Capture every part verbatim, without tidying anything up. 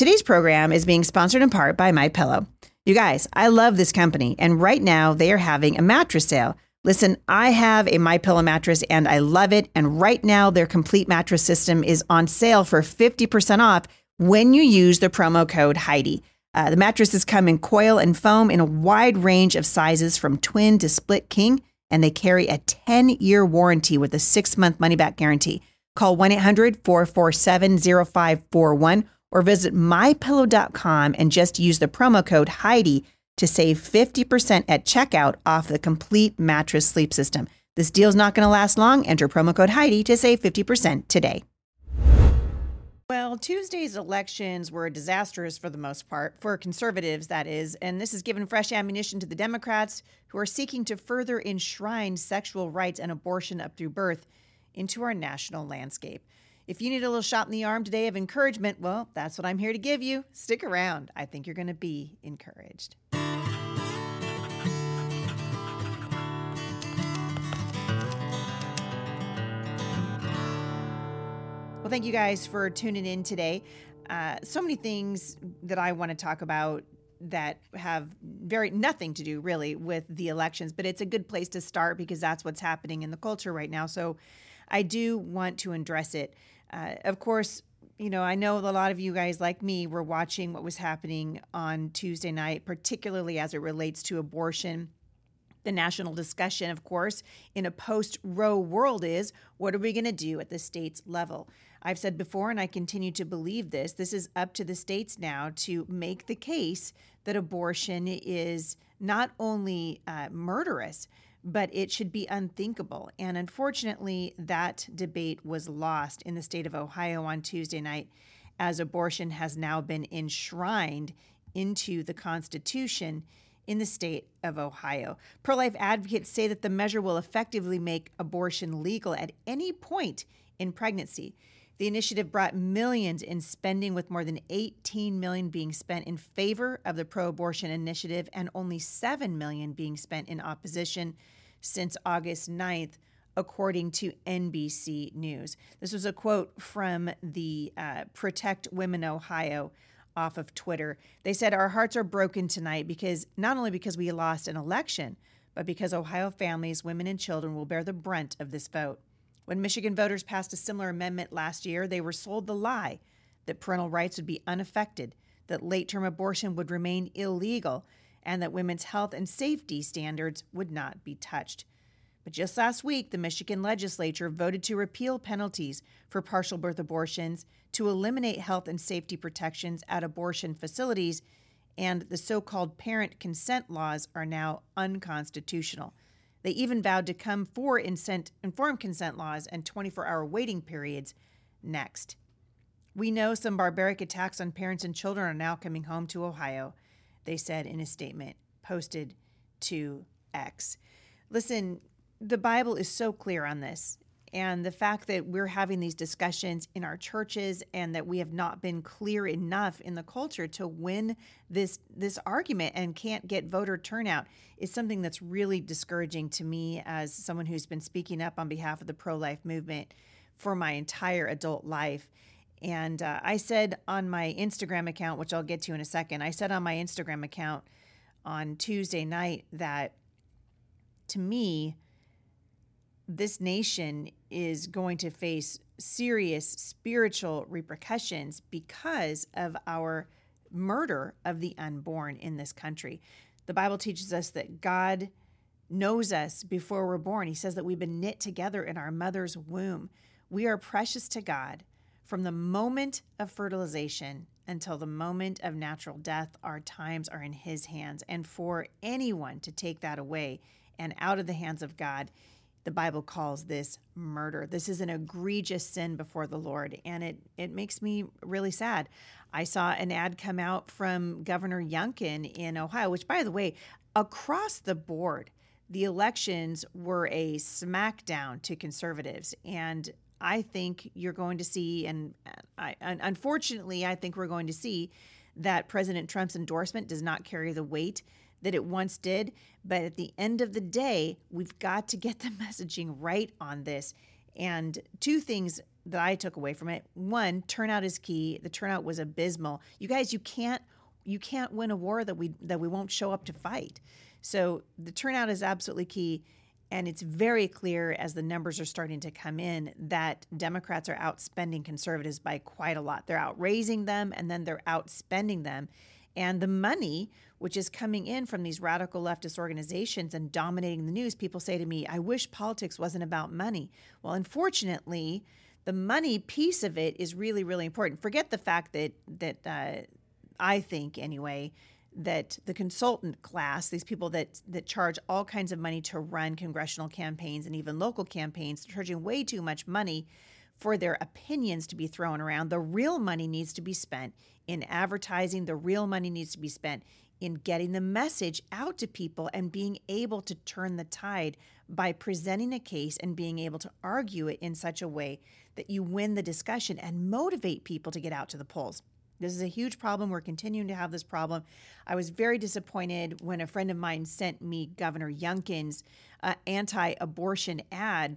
Today's program is being sponsored in part by MyPillow. You guys, I love this company, and right now they are having a mattress sale. Listen, I have a MyPillow mattress and I love it. And right now their complete mattress system is on sale for fifty percent off when you use the promo code Heidi. Uh, the mattresses come in coil and foam in a wide range of sizes from twin to split king, and they carry a ten-year warranty with a six-month money-back guarantee. Call one eight hundred, four four seven, zero five four one or visit my pillow dot com and just use the promo code Heidi to save fifty percent at checkout off the complete mattress sleep system. This deal's not going to last long. Enter promo code Heidi to save fifty percent today. Well, Tuesday's elections were disastrous for the most part, for conservatives, that is, and this has given fresh ammunition to the Democrats who are seeking to further enshrine sexual rights and abortion up through birth into our national landscape. If you need a little shot in the arm today of encouragement, well, that's what I'm here to give you. Stick around. I think you're going to be encouraged. Well, thank you guys for tuning in today. Uh, so many things that I want to talk about that have very nothing to do really with the elections, but it's a good place to start because that's what's happening in the culture right now. So I do want to address it. Uh, of course, you know, I know a lot of you guys like me were watching what was happening on Tuesday night, particularly as it relates to abortion. The national discussion, of course, in a post-Roe world is, what are we going to do at the state's level? I've said before, and I continue to believe this, this is up to the states now to make the case that abortion is not only uh, murderous, but it should be unthinkable. And unfortunately, that debate was lost in the state of Ohio on Tuesday night, as abortion has now been enshrined into the Constitution in the state of Ohio. Pro-life advocates say that the measure will effectively make abortion legal at any point in pregnancy. The initiative brought millions in spending, with more than eighteen million dollars being spent in favor of the pro-abortion initiative and only seven million dollars being spent in opposition since August ninth, according to N B C News. This was a quote from the uh, Protect Women Ohio off of Twitter. They said, "Our hearts are broken tonight because not only because we lost an election, but because Ohio families, women, and children will bear the brunt of this vote. When Michigan voters passed a similar amendment last year, they were sold the lie that parental rights would be unaffected, that late-term abortion would remain illegal, and that women's health and safety standards would not be touched. But just last week, the Michigan legislature voted to repeal penalties for partial birth abortions, to eliminate health and safety protections at abortion facilities, and the so-called parent consent laws are now unconstitutional. They even vowed to come for informed consent laws and twenty-four hour waiting periods next. We know some barbaric attacks on parents and children are now coming home to Ohio," they said in a statement posted to X. Listen, the Bible is so clear on this. And the fact that we're having these discussions in our churches and that we have not been clear enough in the culture to win this this argument and can't get voter turnout is something that's really discouraging to me as someone who's been speaking up on behalf of the pro-life movement for my entire adult life. And uh, I said on my Instagram account, which I'll get to in a second, I said on my Instagram account on Tuesday night that to me, this nation is going to face serious spiritual repercussions because of our murder of the unborn in this country. The Bible teaches us that God knows us before we're born. He says that we've been knit together in our mother's womb. We are precious to God from the moment of fertilization until the moment of natural death. Our times are in His hands. And for anyone to take that away and out of the hands of God, the Bible calls this murder. This is an egregious sin before the Lord, and it, it makes me really sad. I saw an ad come out from Governor Youngkin in Ohio, which, by the way, across the board, the elections were a smackdown to conservatives. And I think you're going to see, and I, unfortunately, I think we're going to see that President Trump's endorsement does not carry the weight that it once did. But at the end of the day, we've got to get the messaging right on this. And two things that I took away from it. One, turnout is key. The turnout was abysmal. You guys, you can't you can't win a war that we that we won't show up to fight. So the turnout is absolutely key. And it's very clear as the numbers are starting to come in that Democrats are outspending conservatives by quite a lot. They're outraising them, and then they're outspending them. And the money, which is coming in from these radical leftist organizations and dominating the news, people say to me, I wish politics wasn't about money. Well, unfortunately, the money piece of it is really, really important. Forget the fact that, that uh, I think anyway, that the consultant class, these people that that charge all kinds of money to run congressional campaigns and even local campaigns, charging way too much money for their opinions to be thrown around. The real money needs to be spent in advertising. The real money needs to be spent in getting the message out to people and being able to turn the tide by presenting a case and being able to argue it in such a way that you win the discussion and motivate people to get out to the polls. This is a huge problem. We're continuing to have this problem. I was very disappointed when a friend of mine sent me Governor Youngkin's uh, anti-abortion ad,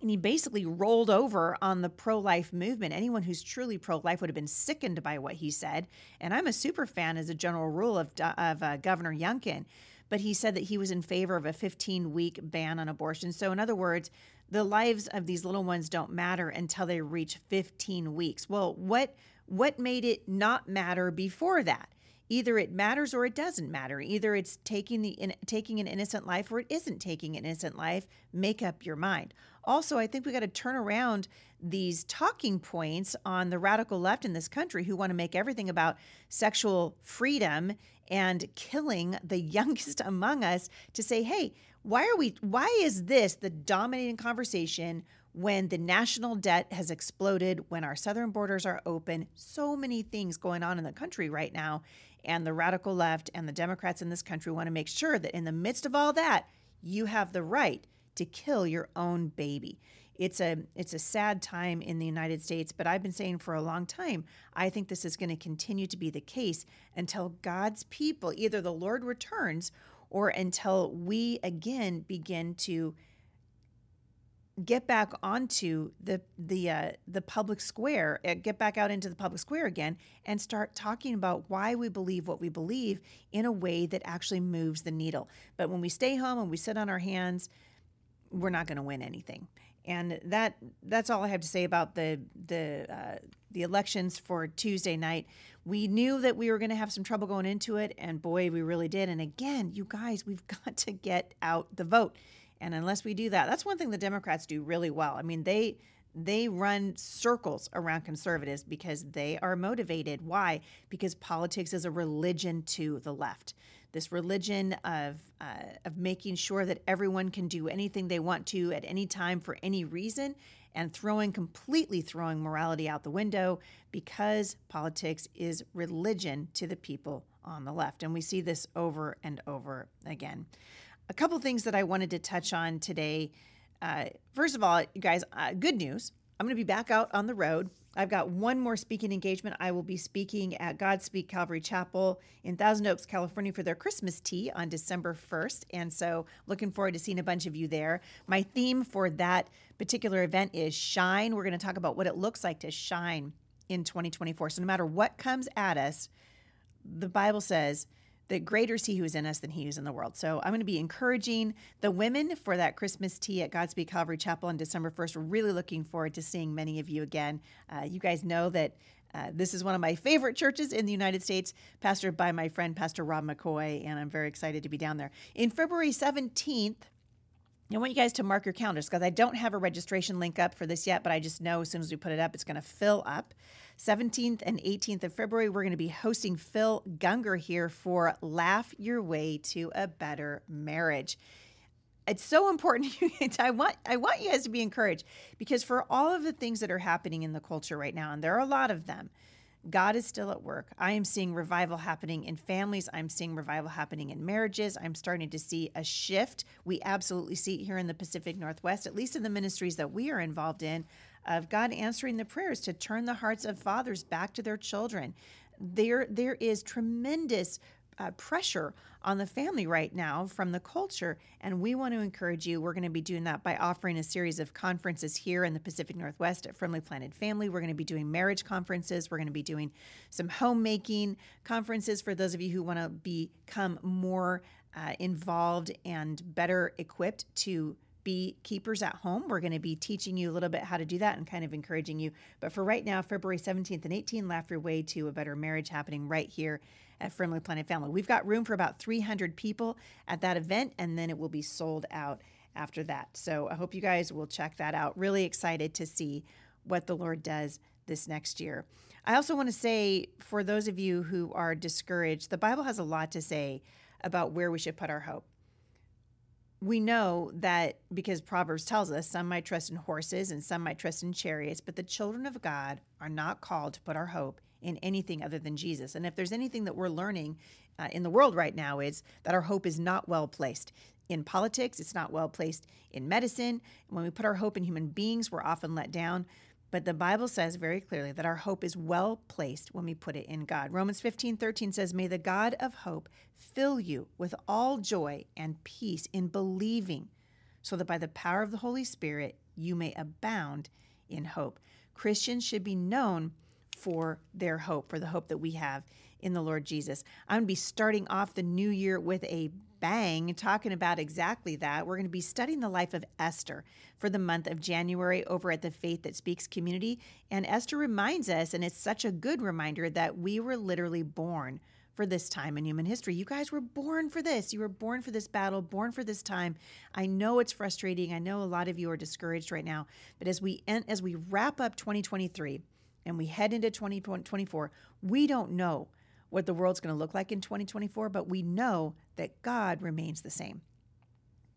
and he basically rolled over on the pro-life movement. Anyone who's truly pro-life would have been sickened by what he said. And I'm a super fan as a general rule of, of uh, Governor Youngkin. But he said that he was in favor of a fifteen-week ban on abortion. So in other words, the lives of these little ones don't matter until they reach fifteen weeks. Well, what... What made it not matter before that? Either it matters or it doesn't matter. Either it's taking the in, taking an innocent life or it isn't taking an innocent life. Make up your mind. Also, I think we got to turn around these talking points on the radical left in this country who want to make everything about sexual freedom and killing the youngest among us to say, hey, why are we? Why is this the dominating conversation? When the national debt has exploded, when our southern borders are open, so many things going on in the country right now, and the radical left and the Democrats in this country want to make sure that in the midst of all that, you have the right to kill your own baby. It's a it's a sad time in the United States, but I've been saying for a long time, I think this is going to continue to be the case until God's people, either the Lord returns or until we again begin to get back onto the the uh, the public square, uh, get back out into the public square again and start talking about why we believe what we believe in a way that actually moves the needle. But when we stay home and we sit on our hands, we're not going to win anything. And that that's all I have to say about the the uh, the elections for Tuesday night. We knew that we were going to have some trouble going into it, and boy, we really did. And again, you guys, we've got to get out the vote. And unless we do that, that's one thing the Democrats do really well. I mean, they they run circles around conservatives because they are motivated. Why? Because politics is a religion to the left. This religion of uh, of making sure that everyone can do anything they want to at any time for any reason, and throwing completely throwing morality out the window because politics is religion to the people on the left. And we see this over and over again. A couple of things that I wanted to touch on today. Uh, first of all, you guys, uh, good news. I'm going to be back out on the road. I've got one more speaking engagement. I will be speaking at Godspeak Calvary Chapel in Thousand Oaks, California for their Christmas tea on December first. And so looking forward to seeing a bunch of you there. My theme for that particular event is shine. We're going to talk about what it looks like to shine in twenty twenty-four. So no matter what comes at us, the Bible says, that greater is he who is in us than he who is in the world. So I'm going to be encouraging the women for that Christmas tea at Godspeak Calvary Chapel on December first. We're really looking forward to seeing many of you again. Uh, you guys know that uh, this is one of my favorite churches in the United States, pastored by my friend, Pastor Rob McCoy, and I'm very excited to be down there. In February seventeenth, I want you guys to mark your calendars because I don't have a registration link up for this yet, but I just know as soon as we put it up, it's going to fill up. seventeenth and eighteenth of February, we're going to be hosting Phil Gunger here for Laugh Your Way to a Better Marriage. It's so important. I want I want you guys to be encouraged because for all of the things that are happening in the culture right now, and there are a lot of them, God is still at work. I am seeing revival happening in families. I'm seeing revival happening in marriages. I'm starting to see a shift. We absolutely see it here in the Pacific Northwest, at least in the ministries that we are involved in, of God answering the prayers to turn the hearts of fathers back to their children. There, there is tremendous uh, pressure on the family right now from the culture, and we want to encourage you. We're going to be doing that by offering a series of conferences here in the Pacific Northwest at Firmly Planted Family. We're going to be doing marriage conferences. We're going to be doing some homemaking conferences for those of you who want to become more uh, involved and better equipped to be keepers at home. We're going to be teaching you a little bit how to do that and kind of encouraging you. But for right now, February seventeenth and eighteenth, laugh your way to a better marriage happening right here at Firmly Planted Family. We've got room for about three hundred people at that event, and then it will be sold out after that. So I hope you guys will check that out. Really excited to see what the Lord does this next year. I also want to say, for those of you who are discouraged, the Bible has a lot to say about where we should put our hope. We know that because Proverbs tells us some might trust in horses and some might trust in chariots, but the children of God are not called to put our hope in anything other than Jesus. And if there's anything that we're learning uh, in the world right now, is that our hope is not well placed in politics. It's not well placed in medicine. When we put our hope in human beings, we're often let down. But the Bible says very clearly that our hope is well placed when we put it in God. Romans fifteen thirteen says, "May the God of hope fill you with all joy and peace in believing, so that by the power of the Holy Spirit you may abound in hope." Christians should be known for their hope, for the hope that we have in the Lord Jesus. I'm going to be starting off the new year with a bang, talking about exactly that. We're going to be studying the life of Esther for the month of January over at the Faith That Speaks community. And Esther reminds us, and it's such a good reminder, that we were literally born for this time in human history. You guys were born for this. You were born for this battle, born for this time. I know it's frustrating. I know a lot of you are discouraged right now. But as we end, as we wrap up twenty twenty-three and we head into twenty twenty-four, we don't know what the world's going to look like in twenty twenty-four, but we know that God remains the same.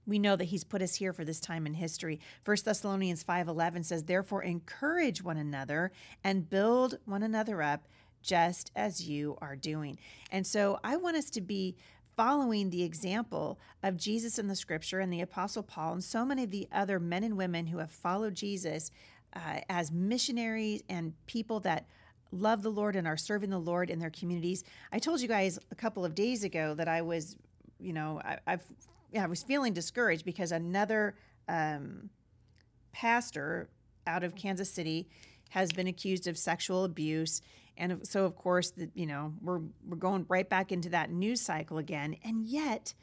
We know that he's put us here for this time in history. First Thessalonians five eleven says, "Therefore encourage one another and build one another up, just as you are doing." And so I want us to be following the example of Jesus in the scripture and the Apostle Paul and so many of the other men and women who have followed Jesus uh, as missionaries and people that love the Lord and are serving the Lord in their communities. I told you guys a couple of days ago that I was, you know, I, I've, yeah, I was feeling discouraged because another um, pastor out of Kansas City has been accused of sexual abuse. And so, of course, the, you know, we're, we're going right back into that news cycle again. And yet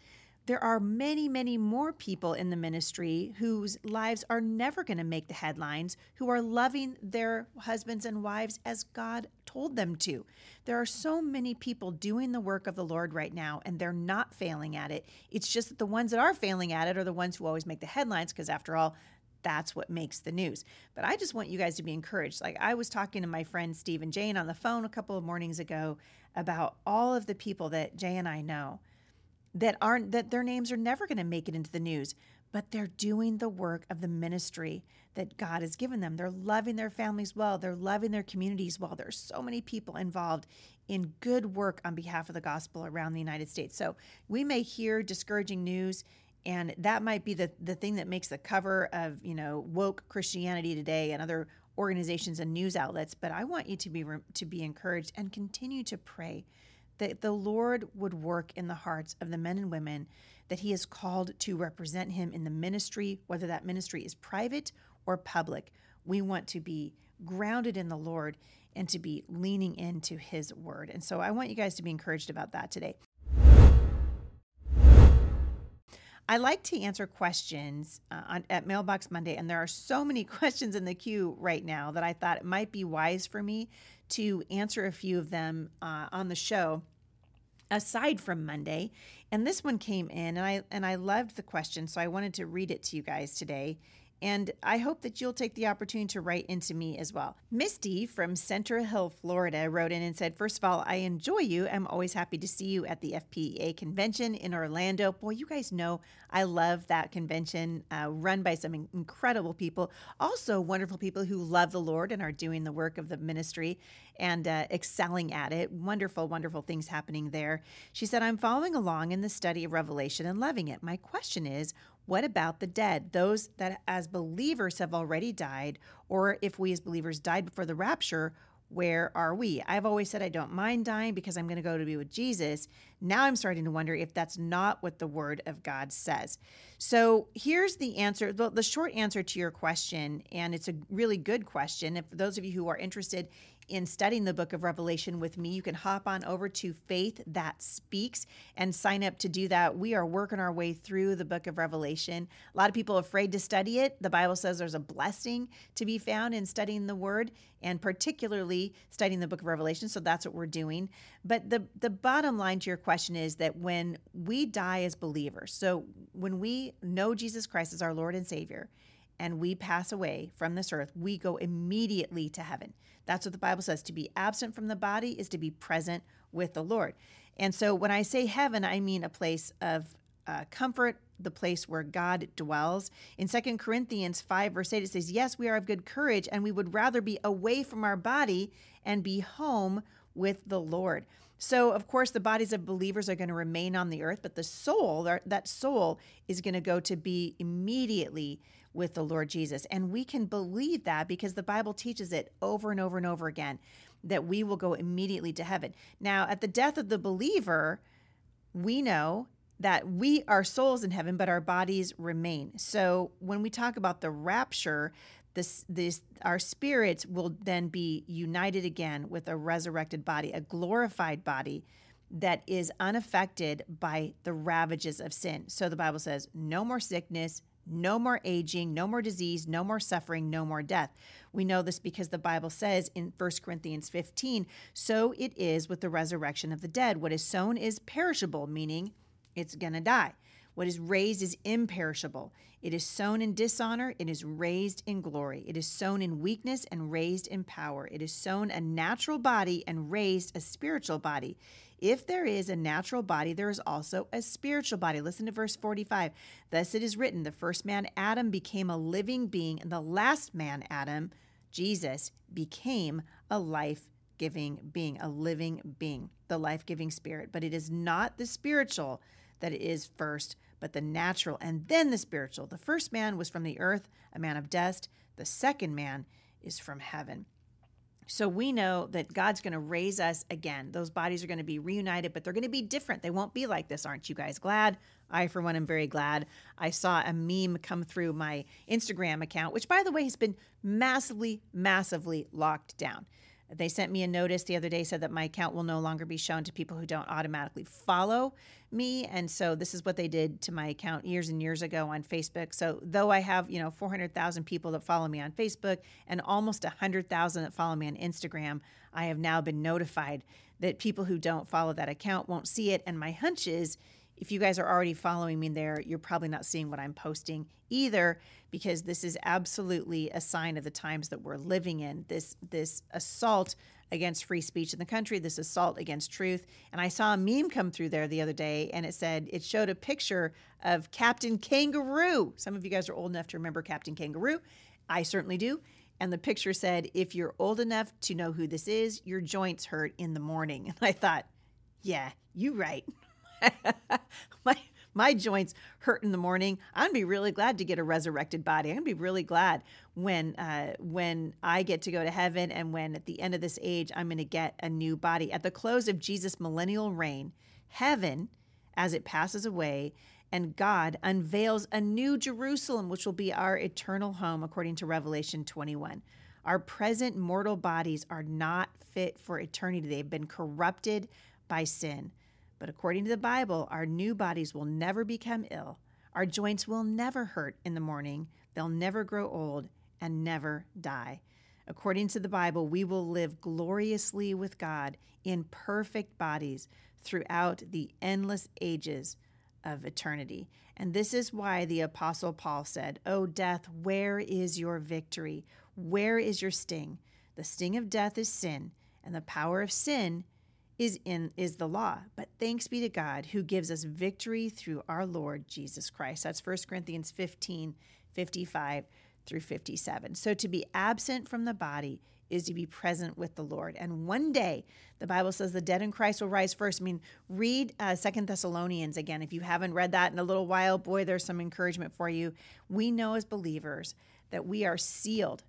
there are many, many more people in the ministry whose lives are never going to make the headlines, who are loving their husbands and wives as God told them to. There are so many people doing the work of the Lord right now, and they're not failing at it. It's just that the ones that are failing at it are the ones who always make the headlines, because after all, that's what makes the news. But I just want you guys to be encouraged. Like, I was talking to my friend Steve and Jane on the phone a couple of mornings ago about all of the people that Jay and I know that aren't, that their names are never going to make it into the news, but they're doing the work of the ministry that God has given them. They're loving their families well. They're loving their communities well. There's so many people involved in good work on behalf of the gospel around the United States. So we may hear discouraging news, and that might be the, the thing that makes the cover of, you know, woke Christianity Today and other organizations and news outlets. But I want you to be to be encouraged and continue to pray that the Lord would work in the hearts of the men and women that he is called to represent him in the ministry, whether that ministry is private or public. We want to be grounded in the Lord and to be leaning into his word. And so I want you guys to be encouraged about that today. I like to answer questions uh, on, at Mailbox Monday, and there are so many questions in the queue right now that I thought it might be wise for me to answer a few of them uh, on the show aside from Monday. And this one came in, and I and I loved the question, so I wanted to read it to you guys today. And I hope that you'll take the opportunity to write into me as well. Misty from Center Hill, Florida, wrote in and said, "First of all, I enjoy you. I'm always happy to see you at the F P E A convention in Orlando." Boy, you guys know I love that convention, uh, run by some incredible people, also wonderful people who love the Lord and are doing the work of the ministry and uh, excelling at it. Wonderful, wonderful things happening there. She said, "I'm following along in the study of Revelation and loving it. My question is, what about the dead, those that as believers have already died, or if we as believers died before the rapture, where are we? I've always said I don't mind dying because I'm going to go to be with Jesus. Now I'm starting to wonder if that's not what the Word of God says. So here's the answer, the, the short answer to your question, and it's a really good question. If those of you who are interested in studying the book of Revelation with me, you can hop on over to Faith That Speaks and sign up to do that. We are working our way through the book of Revelation. A lot of people are afraid to study it. The Bible says there's a blessing to be found in studying the Word, and particularly studying the book of Revelation, so that's what we're doing. But the, the bottom line to your question is that when we die as believers, so when we know Jesus Christ as our Lord and Savior, and we pass away from this earth, we go immediately to heaven. That's what the Bible says. To be absent from the body is to be present with the Lord. And so when I say heaven, I mean a place of uh, comfort, the place where God dwells. In Second Corinthians five, verse eight, it says, yes, we are of good courage, and we would rather be away from our body and be home with the Lord. So, of course, the bodies of believers are going to remain on the earth, but the soul, that soul is going to go to be immediately with the Lord Jesus. And we can believe that because the Bible teaches it over and over and over again, that we will go immediately to heaven. Now, at the death of the believer, we know that we are souls in heaven, but our bodies remain. So when we talk about the rapture, This, this, our spirits will then be united again with a resurrected body, a glorified body that is unaffected by the ravages of sin. So the Bible says, no more sickness, no more aging, no more disease, no more suffering, no more death. We know this because the Bible says in First Corinthians fifteen, so it is with the resurrection of the dead. What is sown is perishable, meaning it's going to die. What is raised is imperishable. It is sown in dishonor. It is raised in glory. It is sown in weakness and raised in power. It is sown a natural body and raised a spiritual body. If there is a natural body, there is also a spiritual body. Listen to verse forty-five. Thus it is written, the first man, Adam, became a living being, and the last man, Adam, Jesus, became a life-giving being, a living being, the life-giving spirit. But it is not the spiritual that it is first, but the natural, and then the spiritual. The first man was from the earth, a man of dust. The second man is from heaven. So we know that God's going to raise us again. Those bodies are going to be reunited, but they're going to be different. They won't be like this. Aren't you guys glad? I, for one, am very glad. I saw a meme come through my Instagram account, which, by the way, has been massively, massively locked down. They sent me a notice the other day, said that my account will no longer be shown to people who don't automatically follow me. And so this is what they did to my account years and years ago on Facebook. So though I have, you know, four hundred thousand people that follow me on Facebook and almost one hundred thousand that follow me on Instagram, I have now been notified that people who don't follow that account won't see it. And my hunch is, if you guys are already following me there, you're probably not seeing what I'm posting either, because this is absolutely a sign of the times that we're living in. This this assault against free speech in the country, this assault against truth. And I saw a meme come through there the other day, and it said, it showed a picture of Captain Kangaroo. Some of you guys are old enough to remember Captain Kangaroo. I certainly do. And the picture said, if you're old enough to know who this is, your joints hurt in the morning. And I thought, yeah, you're right. my my joints hurt in the morning. I'm gonna be really glad to get a resurrected body. I'm gonna be really glad when uh, when I get to go to heaven, and when at the end of this age, I'm gonna get a new body. At the close of Jesus' millennial reign, heaven, as it passes away, and God unveils a new Jerusalem, which will be our eternal home, according to Revelation twenty-one. Our present mortal bodies are not fit for eternity. They've been corrupted by sin. But according to the Bible, our new bodies will never become ill. Our joints will never hurt in the morning. They'll never grow old and never die. According to the Bible, we will live gloriously with God in perfect bodies throughout the endless ages of eternity. And this is why the Apostle Paul said, "O death, where is your victory? Where is your sting? The sting of death is sin, and the power of sin Is in is the law. But thanks be to God who gives us victory through our Lord Jesus Christ." That's First Corinthians fifteen, fifty-five through fifty-seven. So to be absent from the body is to be present with the Lord. And one day, the Bible says the dead in Christ will rise first. I mean, read uh, Second Thessalonians again. If you haven't read that in a little while, boy, there's some encouragement for you. We know as believers that we are sealed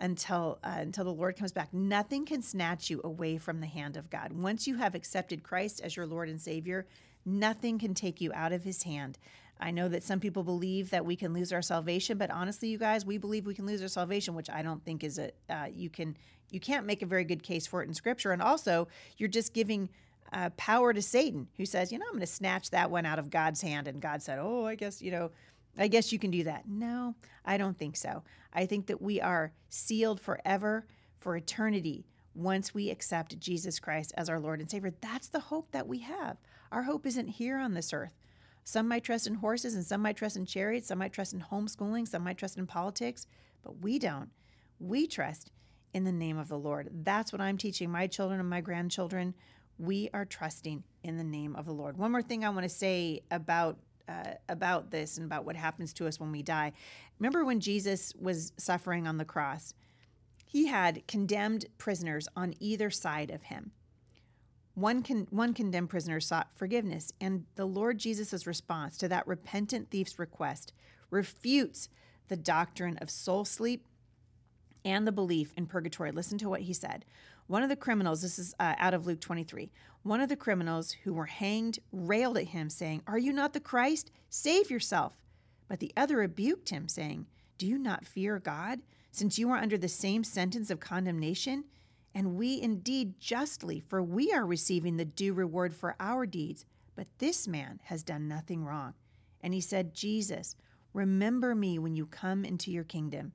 until uh, until the Lord comes back. Nothing can snatch you away from the hand of God. Once you have accepted Christ as your Lord and Savior, nothing can take you out of his hand. I know that some people believe that we can lose our salvation, but honestly, you guys, we believe we can lose our salvation, which I don't think is a, uh, you can, you can't make a very good case for it in Scripture. And also, you're just giving uh, power to Satan, who says, you know, I'm going to snatch that one out of God's hand. And God said, oh, I guess, you know, I guess you can do that. No, I don't think so. I think that we are sealed forever, for eternity, once we accept Jesus Christ as our Lord and Savior. That's the hope that we have. Our hope isn't here on this earth. Some might trust in horses, and some might trust in chariots, some might trust in homeschooling, some might trust in politics, but we don't. We trust in the name of the Lord. That's what I'm teaching my children and my grandchildren. We are trusting in the name of the Lord. One more thing I want to say about uh, about this and about what happens to us when we die. Remember when Jesus was suffering on the cross, he had condemned prisoners on either side of him. One, con- one condemned prisoner sought forgiveness, and the Lord Jesus' response to that repentant thief's request refutes the doctrine of soul sleep and the belief in purgatory. Listen to what he said. One of the criminals, this is uh, out of Luke twenty-three, one of the criminals who were hanged railed at him, saying, "Are you not the Christ? Save yourself." But the other rebuked him, saying, "Do you not fear God, since you are under the same sentence of condemnation? And we indeed justly, for we are receiving the due reward for our deeds. But this man has done nothing wrong." And he said, "Jesus, remember me when you come into your kingdom."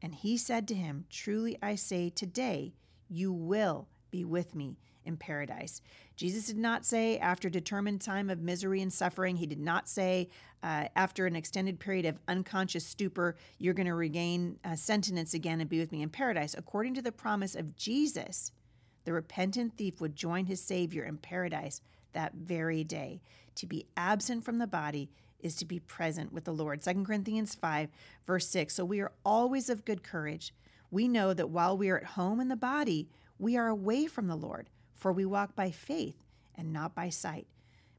And he said to him, "Truly I say, today you will be with me in paradise." Jesus did not say after a determined time of misery and suffering. He did not say uh, after an extended period of unconscious stupor, you're going to regain uh, sentience again and be with me in paradise. According to the promise of Jesus, the repentant thief would join his Savior in paradise that very day. To be absent from the body is to be present with the Lord. Second Corinthians five, verse six. So we are always of good courage. We know that while we are at home in the body, we are away from the Lord. For we walk by faith and not by sight.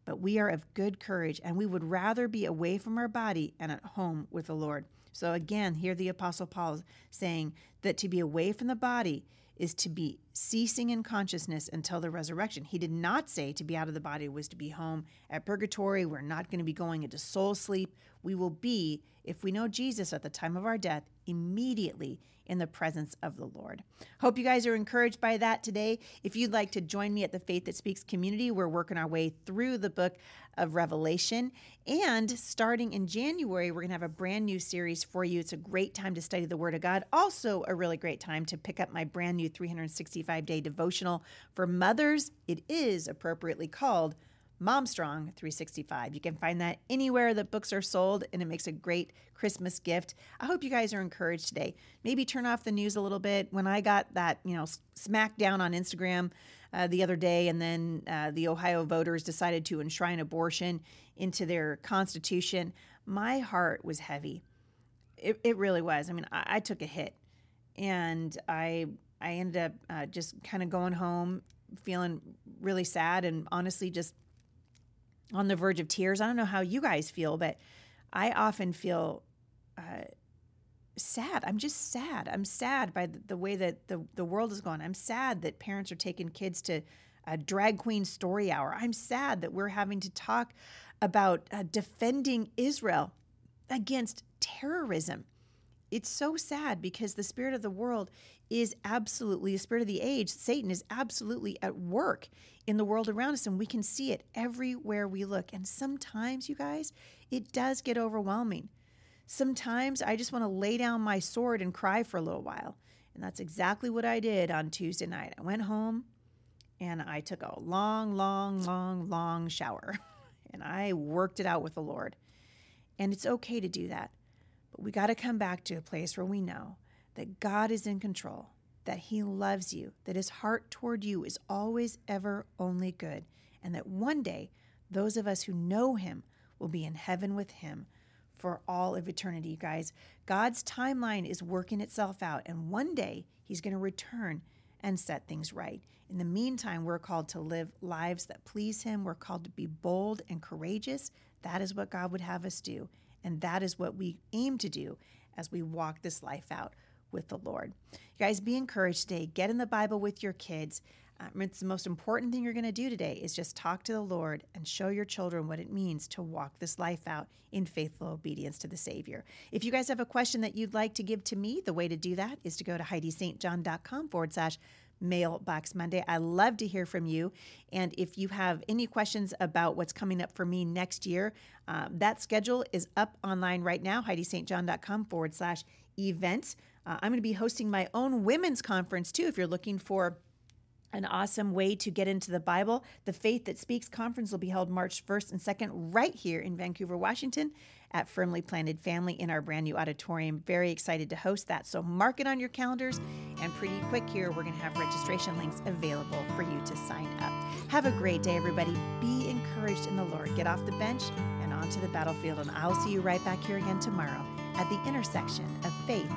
But we are of good courage, and we would rather be away from our body and at home with the Lord. So again, here the Apostle Paul is saying that to be away from the body is to be ceasing in consciousness until the resurrection. He did not say to be out of the body was to be home at purgatory. We're not going to be going into soul sleep. We will be, if we know Jesus at the time of our death, immediately in the presence of the Lord. Hope you guys are encouraged by that today. If you'd like to join me at the Faith That Speaks community, we're working our way through the book of Revelation. And starting in January, we're going to have a brand new series for you. It's a great time to study the Word of God. Also a really great time to pick up my brand new three sixty-five day devotional for mothers. It is appropriately called MomStrong three sixty-five. You can find that anywhere that books are sold, and it makes a great Christmas gift. I hope you guys are encouraged today. Maybe turn off the news a little bit. When I got that, you know, smack down on Instagram uh, the other day, and then uh, the Ohio voters decided to enshrine abortion into their constitution, my heart was heavy. It, it really was. I mean, I, I took a hit, and I I ended up uh, just kind of going home feeling really sad, and honestly just on the verge of tears. I don't know how you guys feel, but I often feel uh, sad. I'm just sad. I'm sad by the, the way that the, the world is going. I'm sad that parents are taking kids to a drag queen story hour. I'm sad that we're having to talk about uh, defending Israel against terrorism. It's so sad because the spirit of the world is absolutely, the spirit of the age, Satan is absolutely at work in the world around us, and we can see it everywhere we look. And sometimes, you guys, it does get overwhelming. Sometimes I just want to lay down my sword and cry for a little while. And that's exactly what I did on Tuesday night. I went home and I took a long, long, long, long shower, and I worked it out with the Lord. And it's okay to do that. But we got to come back to a place where we know that God is in control, that he loves you, that his heart toward you is always, ever, only good, and that one day those of us who know him will be in heaven with him for all of eternity. You guys, God's timeline is working itself out, and one day he's going to return and set things right. In the meantime, we're called to live lives that please him. We're called to be bold and courageous. That is what God would have us do. And that is what we aim to do as we walk this life out. with the Lord. You guys, be encouraged today. Get in the Bible with your kids. Um, it's the most important thing you're going to do today is just talk to the Lord and show your children what it means to walk this life out in faithful obedience to the Savior. If you guys have a question that you'd like to give to me, the way to do that is to go to HeidiStJohn.com forward slash Mailbox Monday. I love to hear from you. And if you have any questions about what's coming up for me next year, um, that schedule is up online right now, HeidiStJohn.com forward slash events. Uh, I'm going to be hosting my own women's conference too. If you're looking for an awesome way to get into the Bible, the Faith That Speaks conference will be held March first and second right here in Vancouver, Washington at Firmly Planted Family in our brand new auditorium. Very excited to host that. So mark it on your calendars, and pretty quick here, we're going to have registration links available for you to sign up. Have a great day, everybody. Be encouraged in the Lord. Get off the bench and onto the battlefield, and I'll see you right back here again tomorrow at the intersection of faith